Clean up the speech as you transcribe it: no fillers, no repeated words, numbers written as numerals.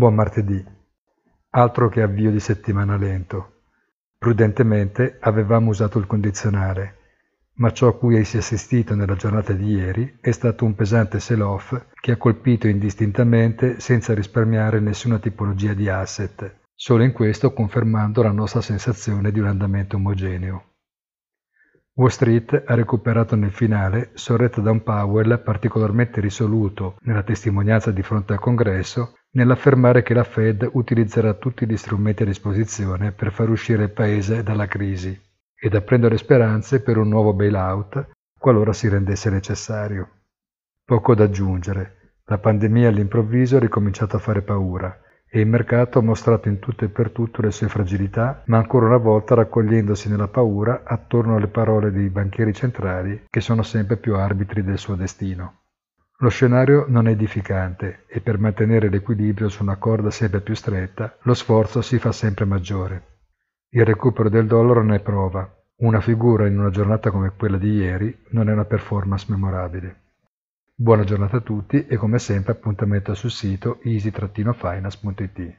Buon martedì, altro che avvio di settimana lento. Prudentemente avevamo usato il condizionale, ma ciò a cui si è assistito nella giornata di ieri è stato un pesante sell-off che ha colpito indistintamente senza risparmiare nessuna tipologia di asset, solo in questo confermando la nostra sensazione di un andamento omogeneo. Wall Street ha recuperato nel finale, sorretta da un Powell particolarmente risoluto nella testimonianza di fronte al Congresso nell'affermare che la Fed utilizzerà tutti gli strumenti a disposizione per far uscire il paese dalla crisi ed apprendere speranze per un nuovo bailout qualora si rendesse necessario. Poco da aggiungere, la pandemia all'improvviso ha ricominciato a fare paura e il mercato ha mostrato in tutto e per tutto le sue fragilità, ma ancora una volta raccogliendosi nella paura attorno alle parole dei banchieri centrali che sono sempre più arbitri del suo destino. Lo scenario non è edificante e per mantenere l'equilibrio su una corda sempre più stretta lo sforzo si fa sempre maggiore. Il recupero del dollaro ne è prova. Una figura in una giornata come quella di ieri non è una performance memorabile. Buona giornata a tutti e come sempre appuntamento sul sito easy-finance.it.